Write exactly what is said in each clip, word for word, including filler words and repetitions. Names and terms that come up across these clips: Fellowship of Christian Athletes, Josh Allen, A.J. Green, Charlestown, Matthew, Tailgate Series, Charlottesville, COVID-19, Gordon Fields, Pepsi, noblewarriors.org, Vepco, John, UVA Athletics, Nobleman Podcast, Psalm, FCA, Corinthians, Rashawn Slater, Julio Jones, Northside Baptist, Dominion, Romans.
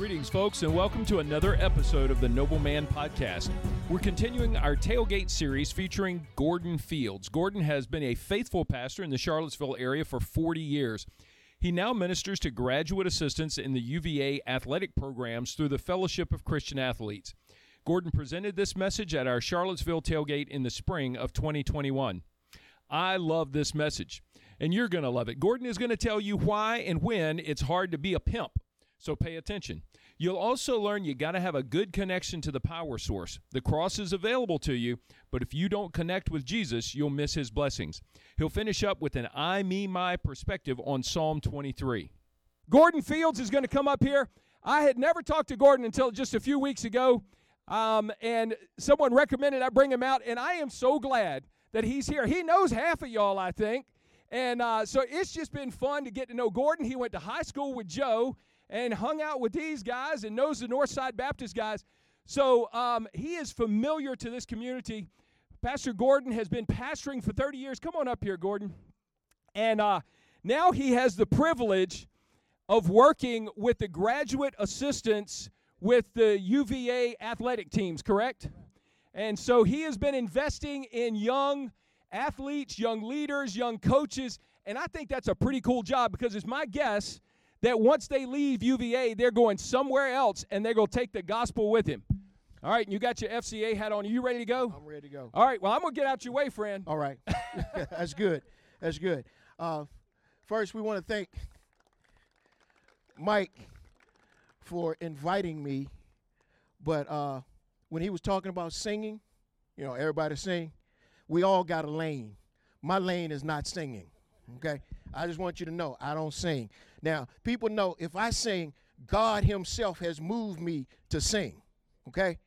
Greetings, folks, and welcome to another episode of the Nobleman Podcast. We're continuing our Tailgate Series featuring Gordon Fields. Gordon has been a faithful pastor in the Charlottesville area for forty years. He now ministers to graduate assistants in the U V A athletic programs through the Fellowship of Christian Athletes. Gordon presented this message at our Charlottesville tailgate in the spring of twenty twenty-one. I love this message, and you're going to love it. Gordon is going to tell you why and when it's hard to be a pimp, so pay attention. You'll also learn you got to have a good connection to the power source. The cross is available to you, but if you don't connect with Jesus, you'll miss his blessings. He'll finish up with an I, me, my perspective on Psalm twenty-three. Gordon Fields is going to come up here. I had never talked to Gordon until just a few weeks ago, um, and someone recommended I bring him out, and I am so glad that he's here. He knows half of y'all, I think. And uh, so it's just been fun to get to know Gordon. He went to high school with Joe and hung out with these guys and knows the Northside Baptist guys. So um, he is familiar to this community. Pastor Gordon has been pastoring for thirty years. Come on up here, Gordon. And uh, now he has the privilege of working with the graduate assistants with the U V A athletic teams, correct? And so he has been investing in young athletes, young leaders, young coaches, and I think that's a pretty cool job because it's my guess that once they leave U V A, they're going somewhere else, and they're going to take the gospel with him. All right, and you got your F C A hat on. Are you ready to go? I'm ready to go. All right, well, I'm going to get out your way, friend. All right. That's good. That's good. Uh, first, we want to thank Mike for inviting me, but uh, when he was talking about singing, you know, everybody sing. We all got a lane. My lane is not singing, okay? I just want you to know I don't sing. Now, people know if I sing, God himself has moved me to sing, okay?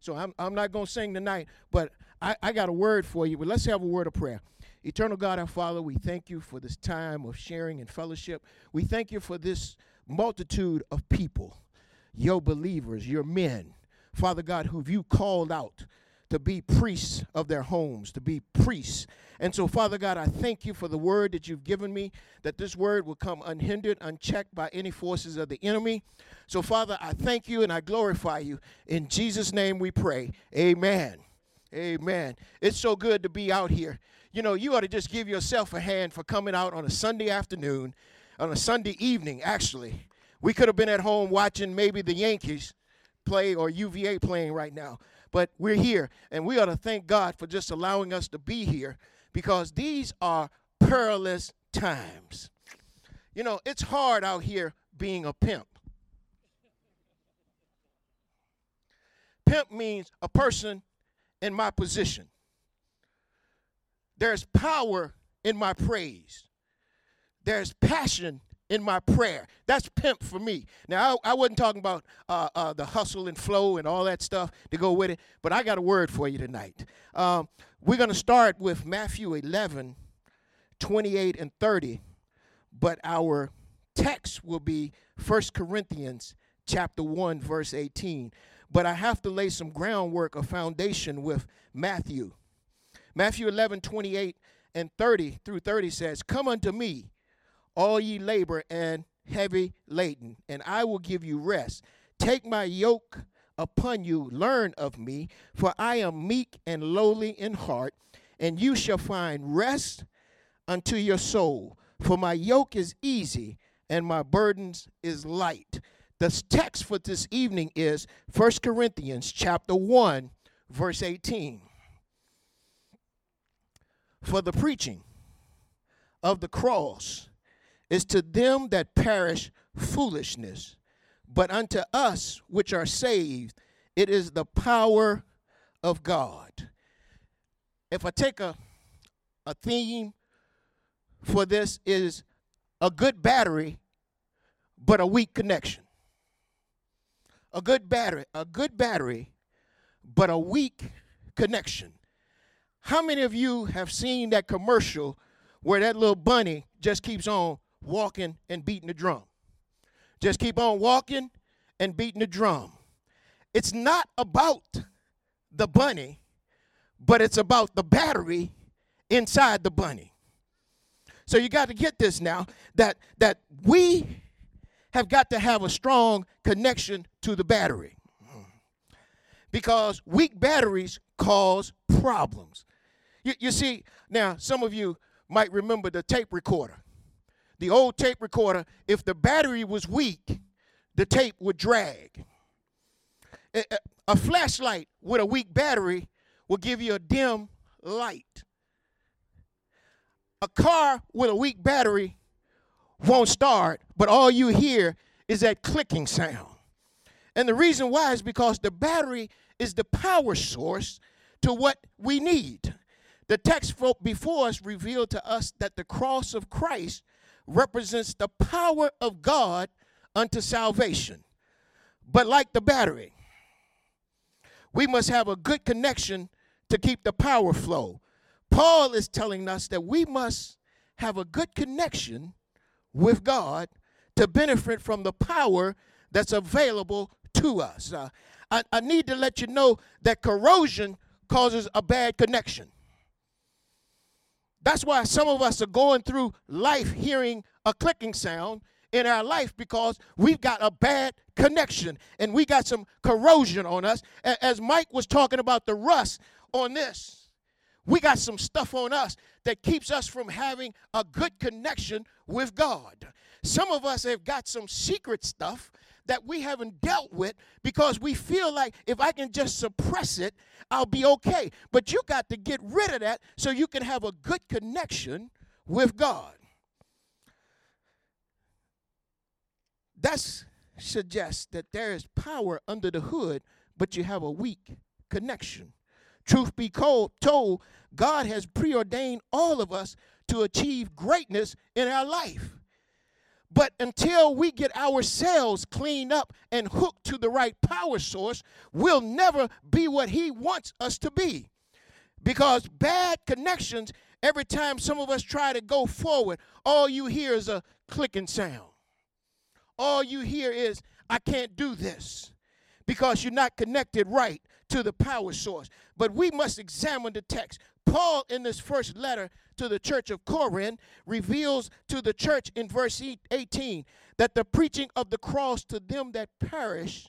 So I'm I'm not going to sing tonight, but I, I got a word for you. But let's have a word of prayer. Eternal God, our Father, we thank you for this time of sharing and fellowship. We thank you for this multitude of people, your believers, your men, Father God, who you called out to be priests of their homes, to be priests. And so, Father God, I thank you for the word that you've given me, that this word will come unhindered, unchecked by any forces of the enemy. So, Father, I thank you and I glorify you. In Jesus' name we pray. Amen. Amen. It's so good to be out here. You know, you ought to just give yourself a hand for coming out on a Sunday afternoon, on a Sunday evening, actually. We could have been at home watching maybe the Yankees play or U V A playing right now. But we're here, and we ought to thank God for just allowing us to be here because these are perilous times. You know, it's hard out here being a pimp. Pimp means a person in my position. There's power in my praise. There's passion in my prayer. That's pimp for me. Now, I, I wasn't talking about uh, uh, the hustle and flow and all that stuff to go with it, but I got a word for you tonight. Um, we're going to start with Matthew eleven, twenty-eight and thirty, but our text will be First Corinthians chapter one, verse eighteen. But I have to lay some groundwork or foundation with Matthew. Matthew eleven, twenty-eight and thirty through thirty says, "Come unto me, all ye labor and heavy laden, and I will give you rest. Take my yoke upon you, learn of me, for I am meek and lowly in heart, and you shall find rest unto your soul. For my yoke is easy and my burdens is light." The text for this evening is First Corinthians chapter one, verse eighteen. "For the preaching of the cross is to them that perish foolishness, but unto us which are saved, it is the power of God." If I take a, a theme for this, is a good battery, but a weak connection. A good battery, a good battery, but a weak connection. How many of you have seen that commercial where that little bunny just keeps on walking and beating the drum? Just keep on walking and beating the drum. It's not about the bunny, but it's about the battery inside the bunny. So you got to get this now, that that we have got to have a strong connection to the battery, because weak batteries cause problems. You, you see, now some of you might remember the tape recorder. The old tape recorder, if the battery was weak, the tape would drag. A, a flashlight with a weak battery will give you a dim light. A car with a weak battery won't start, but all you hear is that clicking sound. And the reason why is because the battery is the power source to what we need. The text before us revealed to us that the cross of Christ represents the power of God unto salvation. But like the battery, we must have a good connection to keep the power flow. Paul is telling us that we must have a good connection with God to benefit from the power that's available to us. Uh, I, I need to let you know that corrosion causes a bad connection. That's why some of us are going through life hearing a clicking sound in our life, because we've got a bad connection and we got some corrosion on us. As Mike was talking about the rust on this, we got some stuff on us that keeps us from having a good connection with God. Some of us have got some secret stuff that we haven't dealt with because we feel like if I can just suppress it, I'll be okay. But you got to get rid of that so you can have a good connection with God. That suggests that there is power under the hood, but you have a weak connection. Truth be told, God has preordained all of us to achieve greatness in our life. But until we get ourselves cleaned up and hooked to the right power source, we'll never be what he wants us to be. Because bad connections, every time some of us try to go forward, all you hear is a clicking sound. All you hear is, I can't do this, because you're not connected right to the power source. But we must examine the text. Paul, in this first letter to the church of Corinth, reveals to the church in verse eighteen that the preaching of the cross to them that perish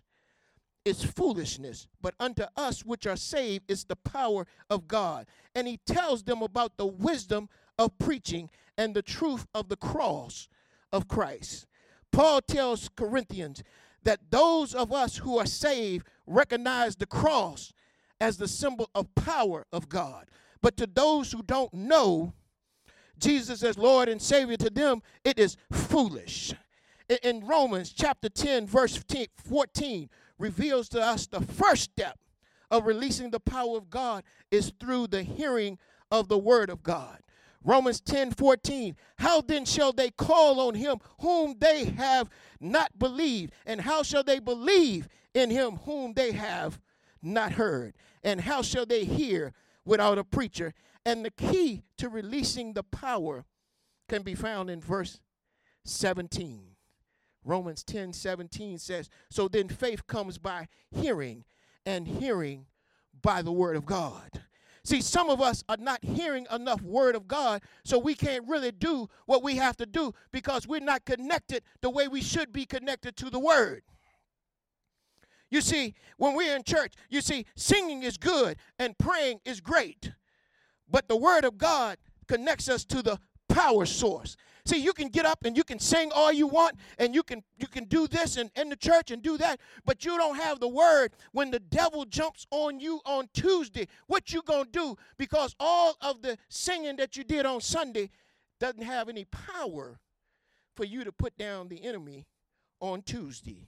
is foolishness, but unto us which are saved is the power of God. And he tells them about the wisdom of preaching and the truth of the cross of Christ. Paul tells Corinthians that those of us who are saved recognize the cross as the symbol of power of God. But to those who don't know Jesus as Lord and Savior, to them it is foolish. In Romans chapter ten, verse fourteen, reveals to us the first step of releasing the power of God is through the hearing of the word of God. Romans ten fourteen, how then shall they call on him whom they have not believed? And how shall they believe in him whom they have not heard? And how shall they hear without a preacher? And the key to releasing the power can be found in verse seventeen. Romans ten seventeen says, so then faith comes by hearing, and hearing by the word of God. See, some of us are not hearing enough word of God, so we can't really do what we have to do because we're not connected the way we should be connected to the word. You see, when we're in church, you see, singing is good and praying is great. But the word of God connects us to the power source. See, you can get up and you can sing all you want, and you can you can do this and in the church and do that, but you don't have the word. When the devil jumps on you on Tuesday, what you gonna do? Because all of the singing that you did on Sunday doesn't have any power for you to put down the enemy on Tuesday.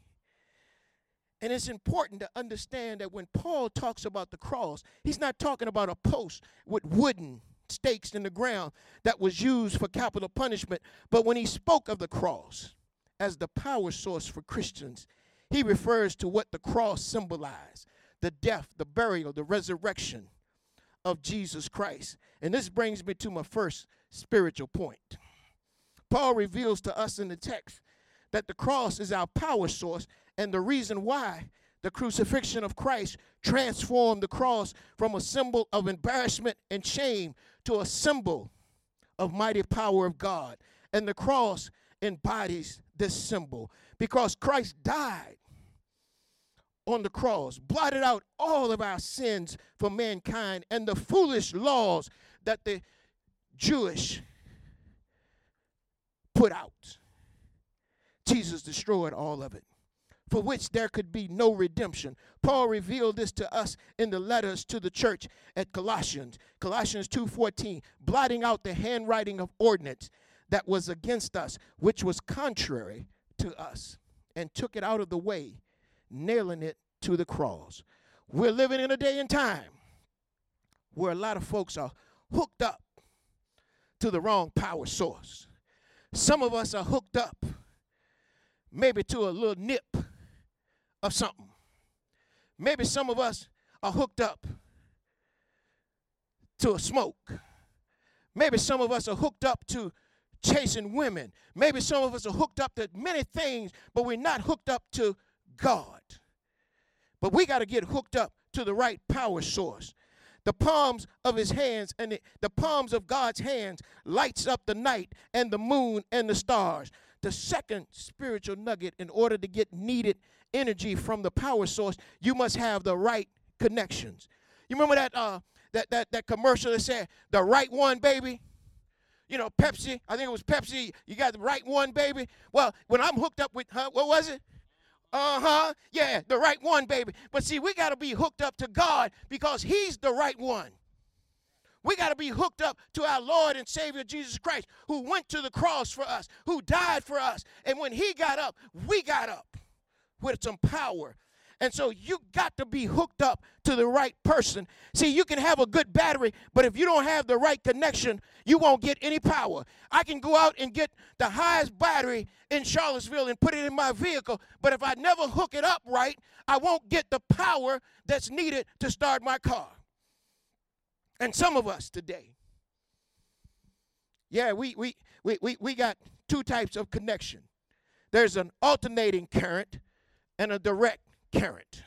And it's important to understand that when Paul talks about the cross, he's not talking about a post with wooden stakes in the ground that was used for capital punishment. But when he spoke of the cross as the power source for Christians, he refers to what the cross symbolized: the death, the burial, the resurrection of Jesus Christ. And this brings me to my first spiritual point. Paul reveals to us in the text that the cross is our power source, and the reason why the crucifixion of Christ transformed the cross from a symbol of embarrassment and shame to a symbol of mighty power of God. And the cross embodies this symbol, because Christ died on the cross, blotted out all of our sins for mankind and the foolish laws that the Jewish put out. Jesus destroyed all of it, for which there could be no redemption. Paul revealed this to us in the letters to the church at Colossians, Colossians two fourteen, blotting out the handwriting of ordinance that was against us, which was contrary to us, and took it out of the way, nailing it to the cross. We're living in a day and time where a lot of folks are hooked up to the wrong power source. Some of us are hooked up maybe to a little nip of something. Maybe some of us are hooked up to a smoke. Maybe some of us are hooked up to chasing women. Maybe some of us are hooked up to many things, but we're not hooked up to God. But we got to get hooked up to the right power source. The palms of his hands and the, the palms of God's hands lights up the night and the moon and the stars. The second spiritual nugget, in order to get needed energy from the power source, you must have the right connections. You remember that uh, that that that commercial that said, "The right one, baby." You know, Pepsi. I think it was Pepsi. You got the right one, baby. Well, when I'm hooked up with, huh, what was it? Uh-huh. Yeah, the right one, baby. But see, we got to be hooked up to God, because he's the right one. We got to be hooked up to our Lord and Savior Jesus Christ, who went to the cross for us, who died for us. And when he got up, we got up with some power. And so you got to be hooked up to the right person. See, you can have a good battery, but if you don't have the right connection, you won't get any power. I can go out and get the highest battery in Charlottesville and put it in my vehicle, but if I never hook it up right, I won't get the power that's needed to start my car. And some of us today, yeah, we, we, we, we, we got two types of connection. There's an alternating current and a direct current.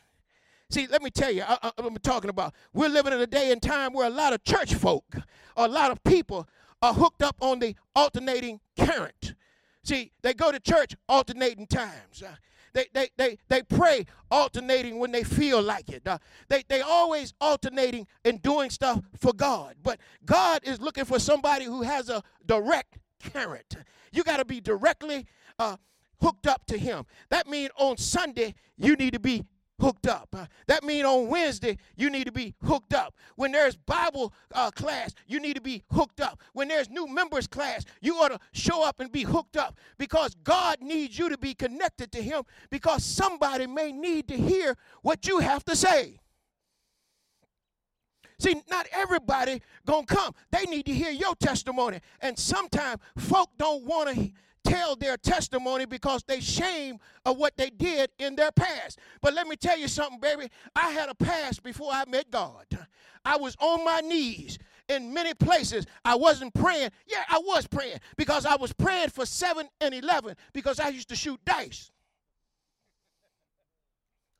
See, let me tell you, I, I, I'm talking about, we're living in a day and time where a lot of church folk, a lot of people are hooked up on the alternating current. See, they go to church alternating times. Uh, They, they, they, they pray alternating when they feel like it. Uh, they, they always alternating and doing stuff for God. But God is looking for somebody who has a direct current. You got to be directly uh, hooked up to him. That means on Sunday you need to be hooked up. Uh, that means on Wednesday you need to be hooked up. When there's Bible uh, class, you need to be hooked up. When there's new members class, you ought to show up and be hooked up, because God needs you to be connected to him, because somebody may need to hear what you have to say. See, not everybody gonna come. They need to hear your testimony, and sometimes folk don't want to tell their testimony because they shame of what they did in their past. But let me tell you something, baby. I had a past before I met God. I was on my knees in many places. I wasn't praying. Yeah, I was praying, because I was praying for seven and eleven, because I used to shoot dice.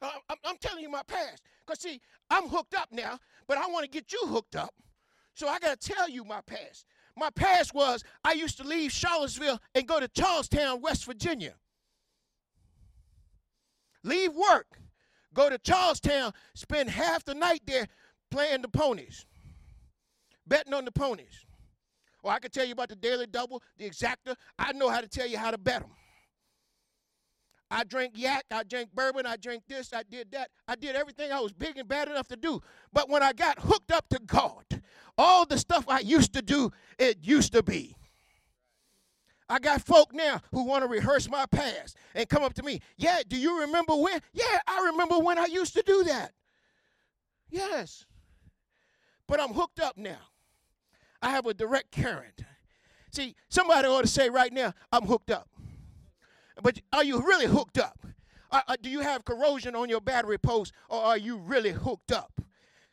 I'm, I'm telling you my past, because, see, I'm hooked up now, but I want to get you hooked up. So I got to tell you my past. My past was I used to leave Charlottesville and go to Charlestown, West Virginia. Leave work, go to Charlestown, spend half the night there playing the ponies, betting on the ponies. Or I could tell you about the Daily Double, the Exacta. I know how to tell you how to bet them. I drank yak, I drank bourbon, I drank this, I did that. I did everything I was big and bad enough to do. But when I got hooked up to God, all the stuff I used to do, it used to be. I got folk now who want to rehearse my past and come up to me. Yeah, do you remember when? Yeah, I remember when I used to do that. Yes. But I'm hooked up now. I have a direct current. See, somebody ought to say right now, I'm hooked up. But are you really hooked up? Or, or do you have corrosion on your battery post, or are you really hooked up?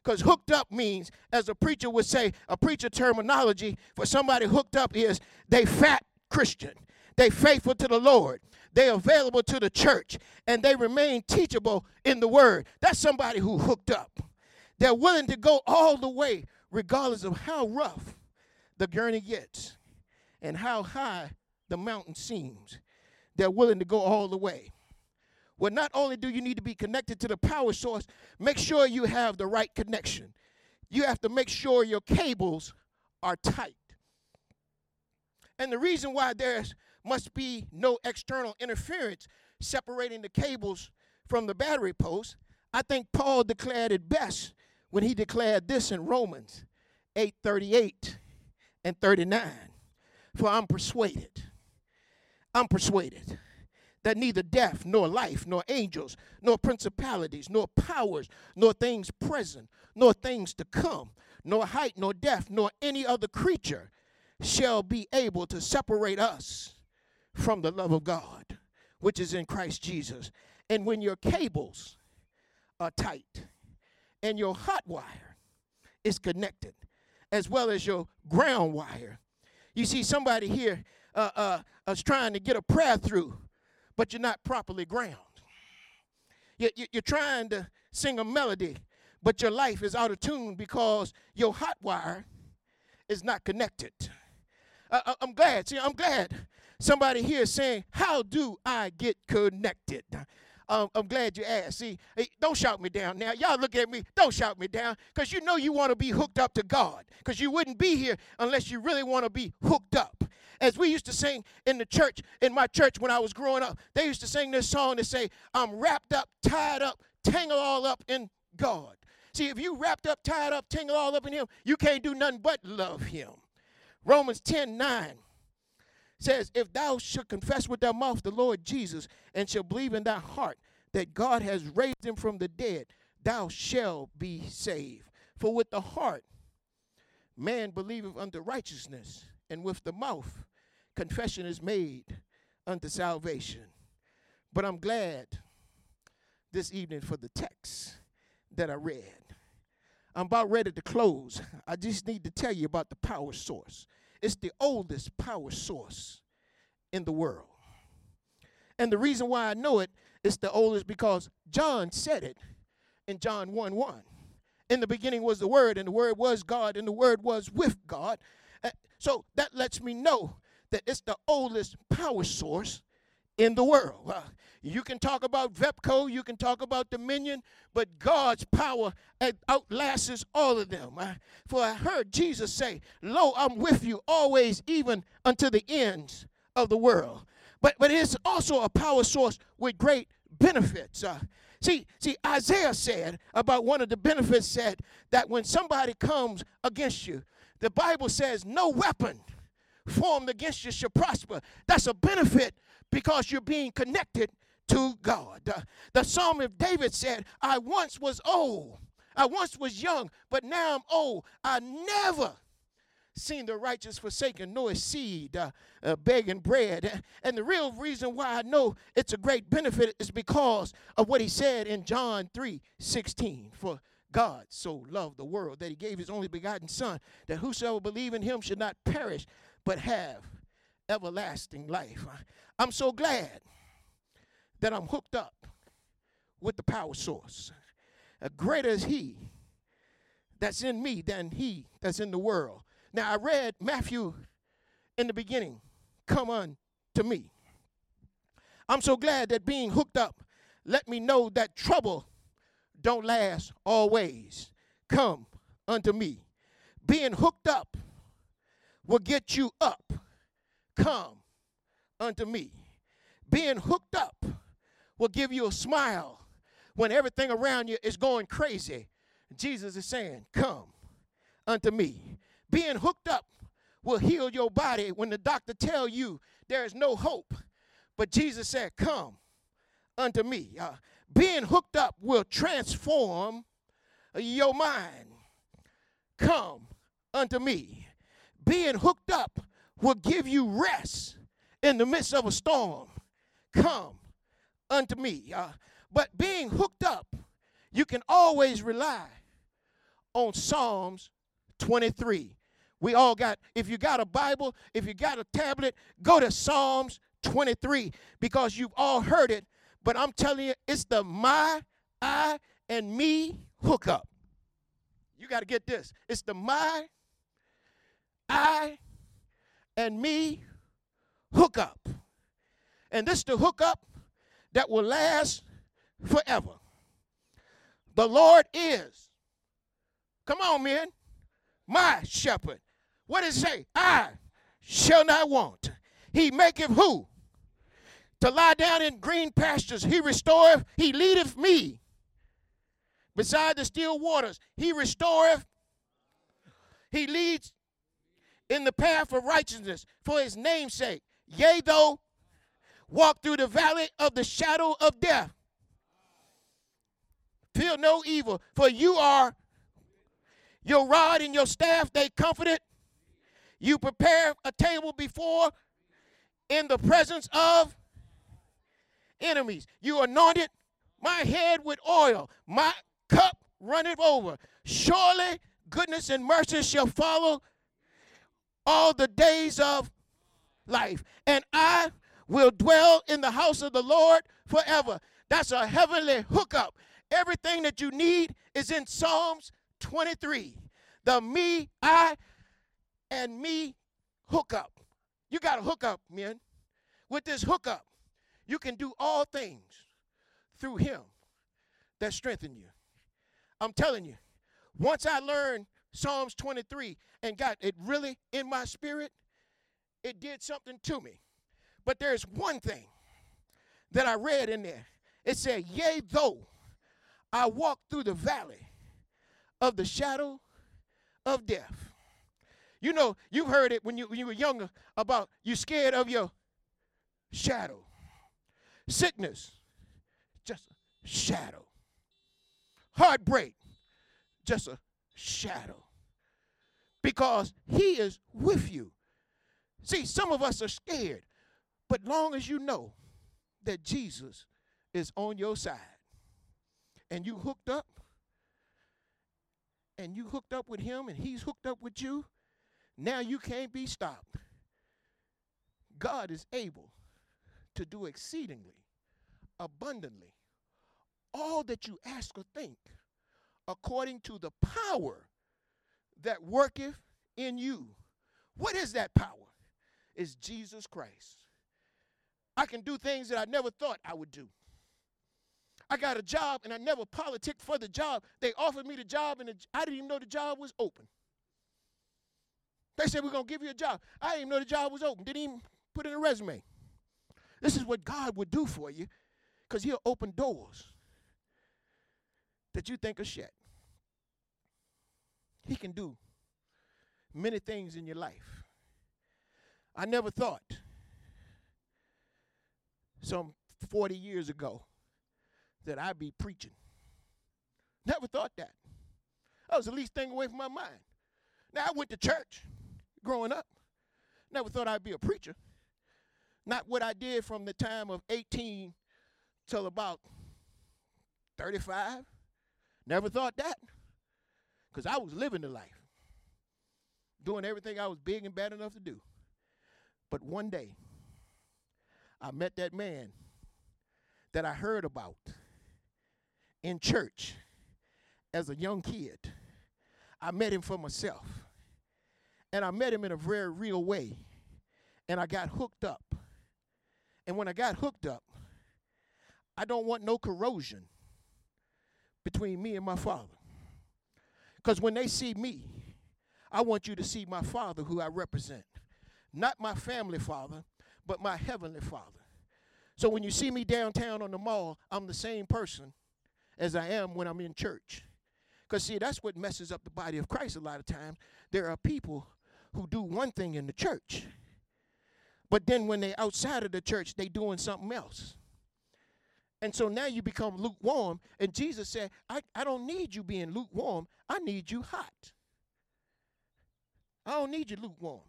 Because hooked up means, as a preacher would say, a preacher terminology for somebody hooked up is they fat Christian. They faithful to the Lord. They available to the church. And they remain teachable in the word. That's somebody who hooked up. They're willing to go all the way regardless of how rough the journey gets and how high the mountain seems. they're willing to go all the way. Well, not only do you need to be connected to the power source, make sure you have the right connection. You have to make sure your cables are tight. And the reason why there must be no external interference separating the cables from the battery post, I think Paul declared it best when he declared this in Romans eight, thirty-eight and thirty-nine. For I'm persuaded, I'm persuaded that neither death, nor life, nor angels, nor principalities, nor powers, nor things present, nor things to come, nor height, nor depth, nor any other creature shall be able to separate us from the love of God, which is in Christ Jesus. And when your cables are tight and your hot wire is connected, as well as your ground wire, you see somebody here uh, uh, is trying to get a prayer through, but you're not properly ground. You're trying to sing a melody, but your life is out of tune because your hot wire is not connected. I'm glad, see, I'm glad somebody here is saying, how do I get connected? Um, I'm glad you asked. See, hey, don't shout me down now. Y'all look at me. Don't shout me down, because you know you want to be hooked up to God, because you wouldn't be here unless you really want to be hooked up. As we used to sing in the church, in my church when I was growing up, they used to sing this song that say, I'm wrapped up, tied up, tangled all up in God. See, if you wrapped up, tied up, tangled all up in him, you can't do nothing but love him. Romans ten nine says, if thou shalt confess with thy mouth the Lord Jesus and shalt believe in thy heart that God has raised him from the dead, thou shalt be saved. For with the heart man believeth unto righteousness, and with the mouth confession is made unto salvation. But I'm glad this evening for the text that I read. I'm about ready to close. I just need to tell you about the power source. It's the oldest power source in the world. And the reason why I know it is the oldest because John said it in John one one. In the beginning was the Word, and the Word was God, and the Word was with God. So that lets me know that it's the oldest power source in the world. Uh, you can talk about Vepco, you can talk about Dominion, but God's power outlasts all of them. Uh, for I heard Jesus say, lo, I'm with you always, even unto the ends of the world. But, but it's also a power source with great benefits. Uh, see, see, Isaiah said about one of the benefits, said that when somebody comes against you, the Bible says no weapon formed against you shall prosper. That's a benefit because you're being connected to God. Uh, the Psalmist David said, I once was old, I once was young, but now I'm old. I never seen the righteous forsaken, nor his seed uh, uh, begging bread. And the real reason why I know it's a great benefit is because of what he said in John three sixteen. For God so loved the world that he gave his only begotten son, that whosoever believe in him should not perish, but have everlasting life. I'm so glad that I'm hooked up with the power source. Greater is he that's in me than he that's in the world. Now, I read Matthew in the beginning, come unto me. I'm so glad that being hooked up let me know that trouble don't last always. Come unto me. Being hooked up will get you up. Come unto me. Being hooked up will give you a smile when everything around you is going crazy. Jesus is saying, come unto me. Being hooked up will heal your body when the doctor tells you there is no hope. But Jesus said, come unto me. Uh, Being hooked up will transform your mind. Come unto me. Being hooked up will give you rest in the midst of a storm. Come unto me. Uh, but being hooked up, you can always rely on Psalms twenty-three. We all got, if you got a Bible, if you got a tablet, go to Psalms twenty-three, because you've all heard it. But I'm telling you, it's the my, I, and me hookup. You got to get this. It's the my, I, and me hookup. And this is the hookup that will last forever. The Lord is, come on, men, my shepherd. What did it say? I shall not want. He maketh who? To lie down in green pastures. He restoreth, he leadeth me. Beside the still waters, he restoreth. He leads in the path of righteousness for his name's sake. Yea, though walk through the valley of the shadow of death, feel no evil, for you are your rod and your staff, they comforted. You prepare a table before in the presence of enemies. You anointed my head with oil. My cup runneth over. Surely goodness and mercy shall follow all the days of life. And I will dwell in the house of the Lord forever. That's a heavenly hookup. Everything that you need is in Psalms twenty-three. The me, I, and me hookup. You got to hook up, men. With this hookup, you can do all things through him that strengthen you. I'm telling you, once I learned Psalms twenty-three and got it really in my spirit, it did something to me. But there's one thing that I read in there. It said, yea, though I walk through the valley of the shadow of death. You know, you heard it when you, when you were younger about you scared of your shadow. Sickness, just a shadow. Heartbreak, just a shadow. Because he is with you. See, some of us are scared, but long as you know that Jesus is on your side and you hooked up, and you hooked up with him and he's hooked up with you, now you can't be stopped. God is able to do exceedingly, abundantly, all that you ask or think according to the power that worketh in you. What is that power? It's Jesus Christ. I can do things that I never thought I would do. I got a job, and I never politicked for the job. They offered me the job, and the, I didn't even know the job was open. They said, we're going to give you a job. I didn't even know the job was open. Didn't even put in a resume. This is what God would do for you, because he'll open doors that you think are shut. He can do many things in your life. I never thought some forty years ago that I'd be preaching. Never thought that. That was the least thing away from my mind. Now, I went to church growing up. Never thought I'd be a preacher. Not what I did from the time of eighteen till about thirty-five. Never thought that, because I was living the life, doing everything I was big and bad enough to do. But one day, I met that man that I heard about in church as a young kid. I met him for myself, and I met him in a very real way, and I got hooked up. And when I got hooked up, I don't want no corrosion between me and my Father. Because when they see me, I want you to see my Father who I represent. Not my family Father, but my heavenly Father. So when you see me downtown on the mall, I'm the same person as I am when I'm in church. Because, see, that's what messes up the body of Christ a lot of times. There are people who do one thing in the church, but then when they're outside of the church, they're doing something else. And so now you become lukewarm, and Jesus said, I, I don't need you being lukewarm. I need you hot. I don't need you lukewarm.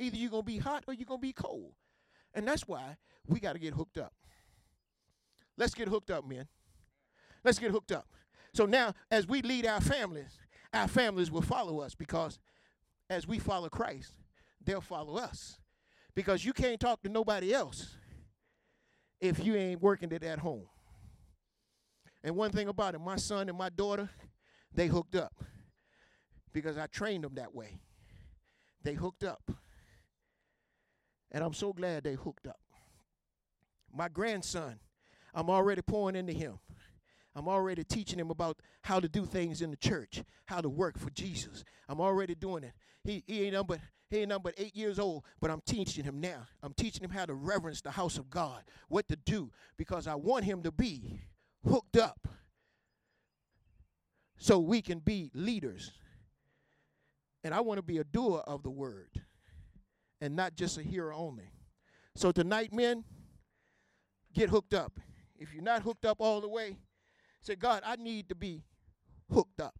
Either you're going to be hot or you're going to be cold. And that's why we got to get hooked up. Let's get hooked up, men. Let's get hooked up. So now, as we lead our families, our families will follow us, because as we follow Christ, they'll follow us. Because you can't talk to nobody else if you ain't working it at home. And one thing about it, my son and my daughter, they hooked up because I trained them that way. They hooked up. And I'm so glad they hooked up. my grandson, I'm already pouring into him. I'm already teaching him about how to do things in the church, how to work for Jesus. I'm already doing it. He, he ain't number, he ain't number eight years old, but I'm teaching him now. I'm teaching him how to reverence the house of God, what to do, because I want him to be hooked up so we can be leaders. And I want to be a doer of the word and not just a hearer only. So tonight, men, get hooked up. If you're not hooked up all the way, say, God, I need to be hooked up.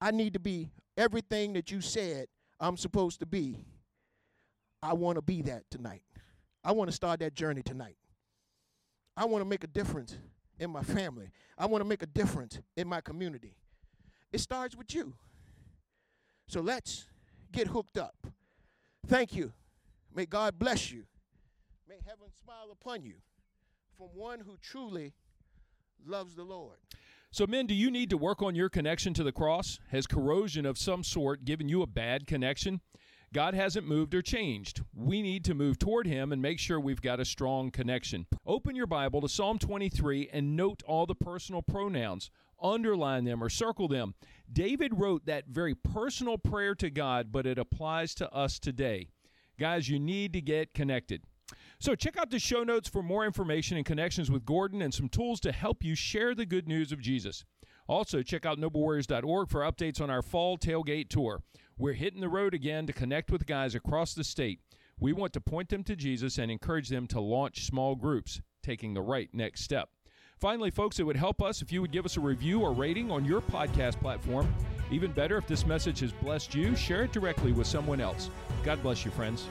I need to be everything that you said I'm supposed to be. I want to be that tonight. I want to start that journey tonight. I want to make a difference in my family. I want to make a difference in my community. It starts with you. So let's get hooked up. Thank you. May God bless you. May heaven smile upon you from one who truly loves the Lord. So, men, do you need to work on your connection to the cross? Has corrosion of some sort given you a bad connection? God hasn't moved or changed. We need to move toward him and make sure we've got a strong connection. Open your Bible to Psalm twenty-three and note all the personal pronouns. Underline them or circle them. David wrote that very personal prayer to God, but it applies to us today. Guys, you need to get connected. So check out the show notes for more information and connections with Gordon and some tools to help you share the good news of Jesus. Also, check out noble warriors dot org for updates on our fall tailgate tour. We're hitting the road again to connect with guys across the state. We want to point them to Jesus and encourage them to launch small groups, taking the right next step. Finally, folks, it would help us if you would give us a review or rating on your podcast platform. Even better, if this message has blessed you, share it directly with someone else. God bless you, friends.